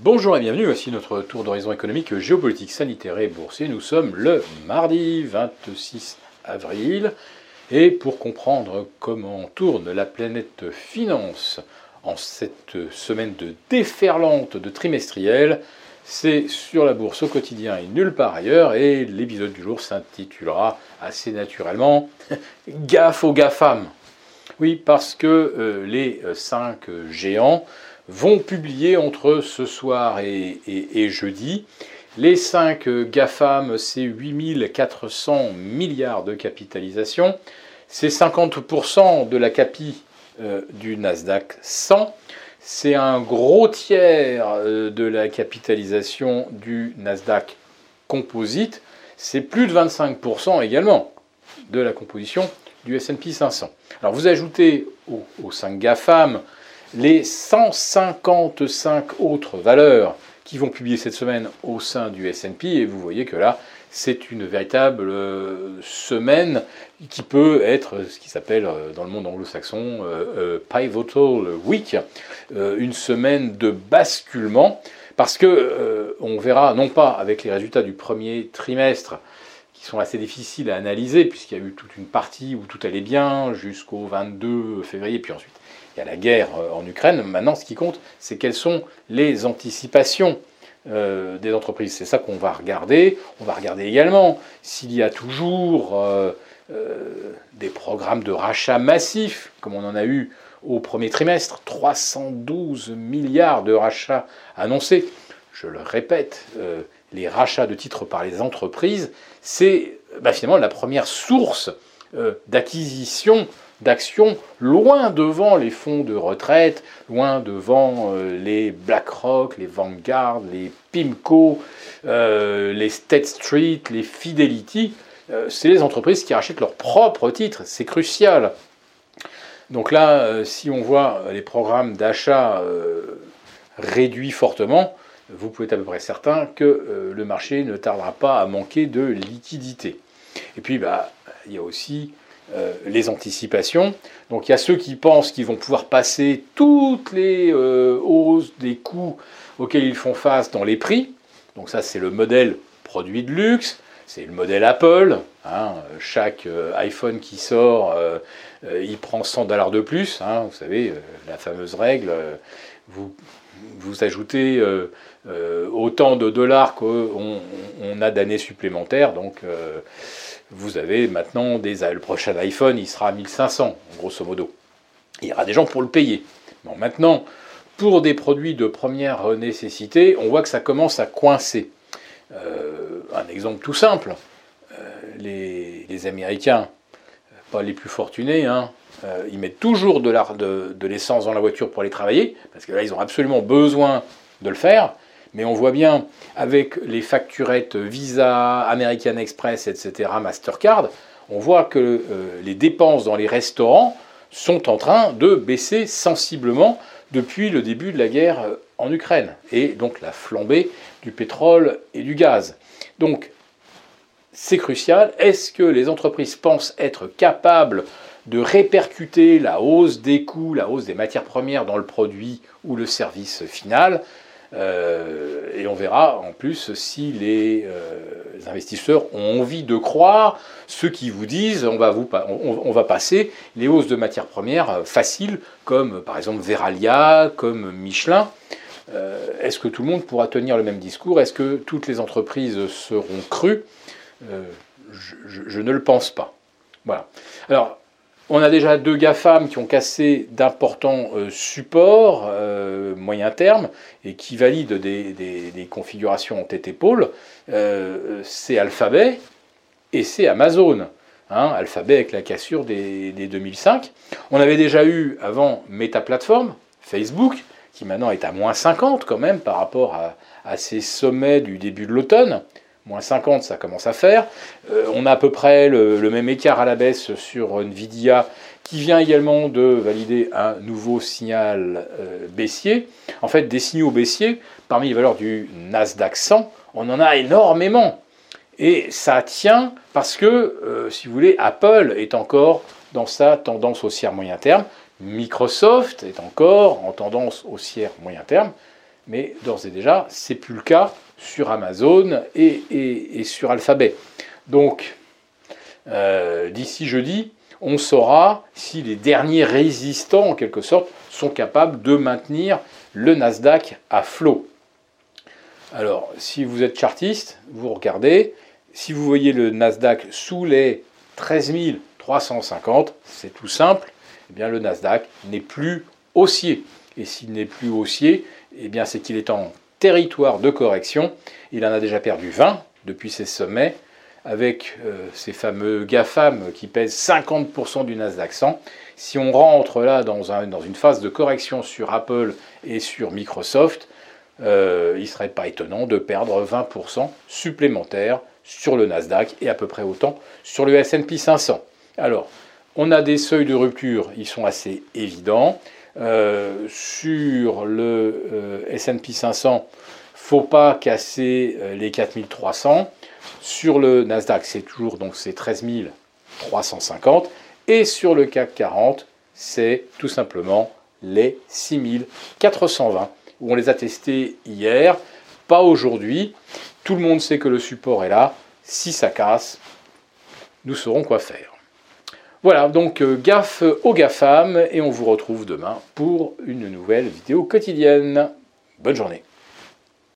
Bonjour et bienvenue, voici notre tour d'horizon économique, géopolitique, sanitaire et boursier. Nous sommes le mardi 26 avril et pour comprendre comment tourne la planète finance en cette semaine de déferlante de trimestriel, c'est sur la bourse au quotidien et nulle part ailleurs, et l'épisode du jour s'intitulera assez naturellement « Gaffe aux GAFAM ». Oui, parce que les 5 géants vont publier entre ce soir et jeudi. Les 5 GAFAM, c'est 8400 milliards de capitalisation. C'est 50% de la capi du Nasdaq 100. C'est un gros tiers de la capitalisation du Nasdaq composite. C'est plus de 25% également de la composition du S&P 500. Alors vous ajoutez aux 5 GAFAM les 155 autres valeurs qui vont publier cette semaine au sein du S&P, et vous voyez que là, c'est une véritable semaine qui peut être ce qui s'appelle dans le monde anglo-saxon pivotal week, une semaine de basculement, parce que on verra non pas avec les résultats du premier trimestre, qui sont assez difficiles à analyser, puisqu'il y a eu toute une partie où tout allait bien jusqu'au 22 février, puis ensuite il y a la guerre en Ukraine. Maintenant, ce qui compte, c'est quelles sont les anticipations des entreprises. C'est ça qu'on va regarder. On va regarder également s'il y a toujours des programmes de rachat massifs, comme on en a eu au premier trimestre, 312 milliards de rachats annoncés. Je le répète, les rachats de titres par les entreprises, c'est finalement la première source d'acquisition d'actions, loin devant les fonds de retraite, loin devant les BlackRock, les Vanguard, les Pimco, les State Street, les Fidelity. C'est les entreprises qui rachètent leurs propres titres, c'est crucial. Donc là, si on voit les programmes d'achat réduits fortement, vous pouvez être à peu près certain que le marché ne tardera pas à manquer de liquidité. Et puis, il y a aussi les anticipations. Donc il y a ceux qui pensent qu'ils vont pouvoir passer toutes les hausses des coûts auxquels ils font face dans les prix. Donc ça, c'est le modèle produit de luxe, c'est le modèle Apple. Chaque iPhone qui sort, il prend $100 de plus. Vous savez, la fameuse règle, vous ajoutez autant de dollars qu'on a d'années supplémentaires. Donc vous avez maintenant, le prochain iPhone, il sera à 1500, grosso modo. Il y aura des gens pour le payer. Bon, maintenant, pour des produits de première nécessité, on voit que ça commence à coincer. Un exemple tout simple, les Américains, pas les plus fortunés, ils mettent toujours de l'essence dans la voiture pour aller travailler, parce que là, ils ont absolument besoin de le faire. Mais on voit bien, avec les facturettes Visa, American Express, etc., Mastercard, on voit que les dépenses dans les restaurants sont en train de baisser sensiblement depuis le début de la guerre en Ukraine, et donc la flambée du pétrole et du gaz. Donc, c'est crucial. Est-ce que les entreprises pensent être capables de répercuter la hausse des coûts, la hausse des matières premières dans le produit ou le service final ? Et on verra en plus si les investisseurs ont envie de croire ceux qui vous disent on va passer les hausses de matières premières faciles, comme par exemple Veralia, comme Michelin. Est-ce que tout le monde pourra tenir le même discours? Est-ce que toutes les entreprises seront crues? Je ne le pense pas. Voilà. Alors, on a déjà 2 GAFAM qui ont cassé d'importants supports moyen terme et qui valident des configurations en tête-épaule. C'est Alphabet et c'est Amazon. Alphabet avec la cassure des 2005. On avait déjà eu avant Meta Platform, Facebook, qui maintenant est à moins 50 quand même par rapport à ses sommets du début de l'automne. Moins 50, ça commence à faire. On a à peu près le même écart à la baisse sur NVIDIA, qui vient également de valider un nouveau signal baissier. En fait, des signaux baissiers, parmi les valeurs du Nasdaq 100, on en a énormément. Et ça tient parce que, si vous voulez, Apple est encore dans sa tendance haussière moyen terme. Microsoft est encore en tendance haussière moyen terme. mais d'ores et déjà, c'est plus le cas sur Amazon et sur Alphabet. Donc, d'ici jeudi, on saura si les derniers résistants, en quelque sorte, sont capables de maintenir le Nasdaq à flot. Alors, si vous êtes chartiste, vous regardez, si vous voyez le Nasdaq sous les 13 350, c'est tout simple, eh bien le Nasdaq n'est plus haussier. Et s'il n'est plus haussier, eh bien c'est qu'il est en territoire de correction. Il en a déjà perdu 20 depuis ses sommets, avec ces fameux GAFAM qui pèsent 50% du Nasdaq 100. Si on rentre là dans une phase de correction sur Apple et sur Microsoft, il ne serait pas étonnant de perdre 20% supplémentaires sur le Nasdaq et à peu près autant sur le S&P 500. Alors, on a des seuils de rupture, ils sont assez évidents. Sur le S&P 500, faut pas casser les 4300. Sur le Nasdaq, c'est toujours donc c'est 13 350. Et sur le CAC 40, c'est tout simplement les 6 420, où on les a testés hier, pas aujourd'hui. Tout le monde sait que le support est là. Si ça casse, nous saurons quoi faire. Voilà, donc gaffe aux GAFAM et on vous retrouve demain pour une nouvelle vidéo quotidienne. Bonne journée.